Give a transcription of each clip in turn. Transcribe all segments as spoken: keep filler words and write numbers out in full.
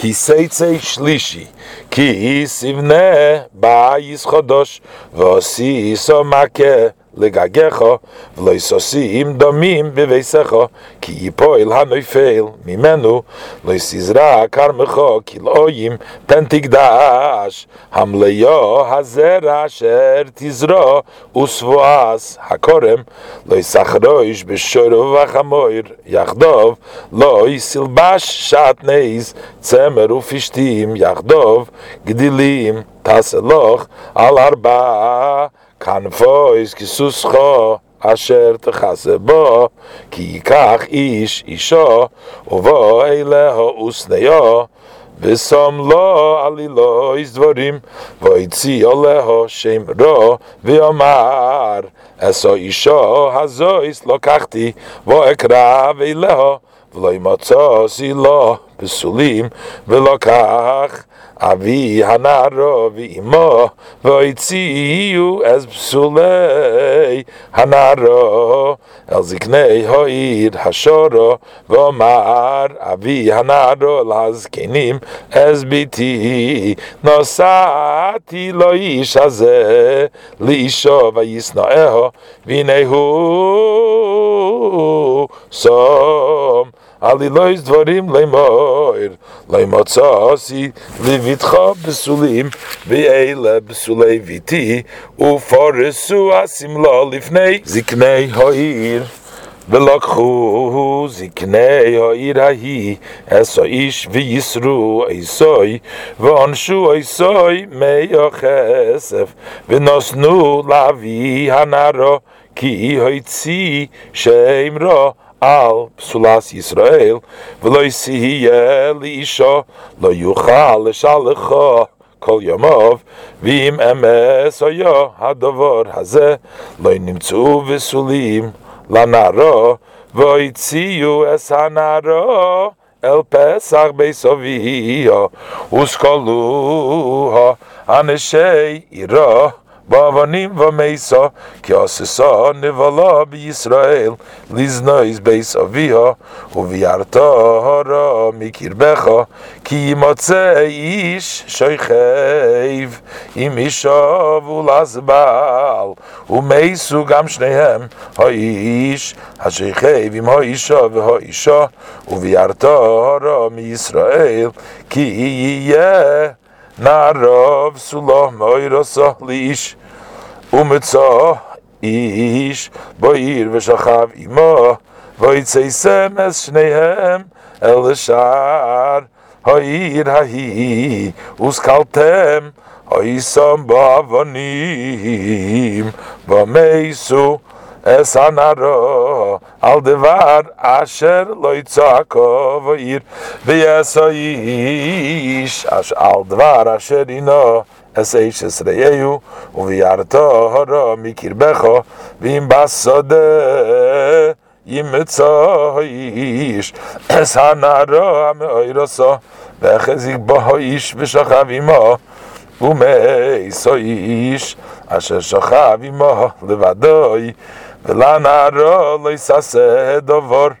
Kiseitze shlishi, ki isivne ba'is chodosh, v'osi iso makeh legagecho, v'loisosi im domim b'veisecho, ki yipoil hanoifeil mimenu, loisizra karmecho, ki loyim pentigdash, hamleyo hazera asher tizro, usvoas hakorem, loisachroish b'shorov v'chamoir, yachdov, loisilbash shatneiz, tzemer ufishtim, yachdov, gdilim, taseloch, al arba, Kanfois kisuscho asher techasebo ki yikach ish isho uvo eileho usneyo v'som lo alilo izdvorim v'itzi oleho shem ro v'yomar eso isho hazois lokachti v'ekra v'ileho v'lo imotzo silo v'sulim v'lokach Avi hanaro v'imo v'oitziyu es b'sulei hanaro el ziknei ho'ir hashoro v'omar avi hanaro l'azkenim es biti nosati lo ish hazeh li'isho v'yisno'eho v'nehu som Alilois dvorim leimoir, leimotzosi, levitcha besulim, ve'ele besulei viti, uforesu asimlo lifnei, ziknei ho'ir. Belokhu ziknei ha'ir hahi eso ish v'yisru eisoi v'onshu eisoi meyo chesef v'nosnu lavi hanaro ki hoitzi sheimro al psulas Yisrael v'lo yisiye li'isho lo yuchal l'shalecho kol yomov v'im emes oyo hadavor hazeh lo nimtzu v'sulim lanaro v'oitziyu es hanaro el pesach beisoviyo uskoluho aneshei iro Bavanim v'meiso, ki osisa nivala b'Yisrael, liznois beis aviha, uviarta hara mikirbecha, ki yimotzei ish shoychev, im isha v'ulazbal, umeisu gam shnehem, ha'ish, hashoychev im ha'isha v'ha'isha, uviarta hara mi'Yisrael, ki yiyeh, Narov sulah moirosah liish umitzah ish boir v'shachav imah v'yitzeisem es shneihem el shar ha'ir ha'i uskaltem ha'isam ba'avanim ba'meisu Es hanaro al devar asher lo yitzako v'ir v'yeso yish al devar asher ino es eish es reyehu uviarto horo mikirbecho v'im basode yimitzo yish es hanaro ameoiroso v'chezik bo yish v'shachav imo umeiso yish asher shachav imo levadoi Lanaro loisase dovor,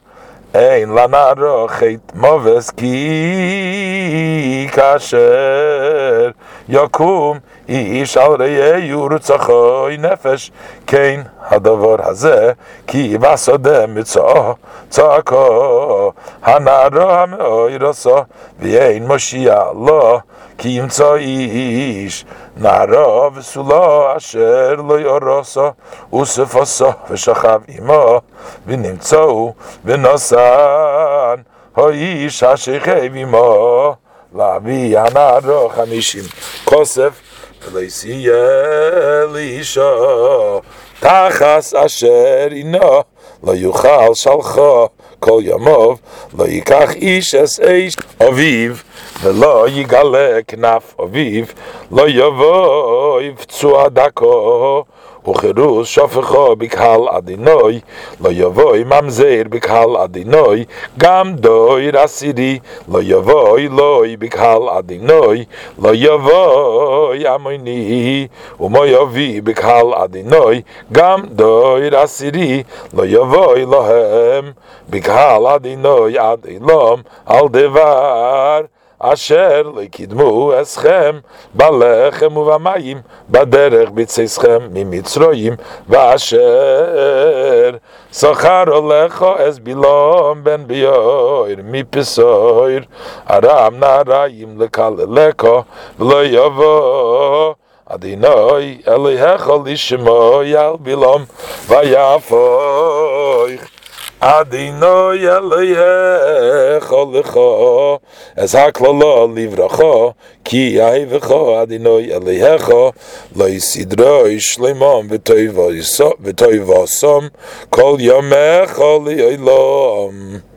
ein lanaro chait moves ki kasher yakum ish al reyehu rutzacho nefesh kein hadavor hazeh ki vasodem mitzah tzako hanaro hameoiroso v'ein moshia lo ki yimtza ish Naro v'sulo asher lo yoroso usefoso v'shachav imo v'nimtzou v'nosan ho'ish hashechev imo lavi hanaro chamishim kosef v'lo yisiye li'isho tachas asher ino lo yuchal shalcho kol yomov lo yikach ish es eish oviv ולא יגלה כנף אביו, לא יבוא יפצוע דקו, וחירוש שופכו בקהל עדינוי, לא יבוא ממזר בקהל עדינוי, גם דויר עשירי, לא יבוא אלוי בקהל עדינוי, לא יבוא ימוני, ומויובי בקהל עדינוי, גם דויר עשירי, לא יבוא אלוהם, בקהל עדינוי עד אילום, על דבר, asher likidmu eschem balechem uvamayim baderech bitzeschem mimitzroyim vaasher sachar olecho es bilom ben bioir mipisoir aram narayim lekaleleko v'lo yovo adinoi elihecho lishmo yal bilom vayafoich Adino yaleyecho lecho es haklolo livracho ki yaivecho adino yaleyecho lo yisidro yishleimom v'toivosom kol yomecho liyoilom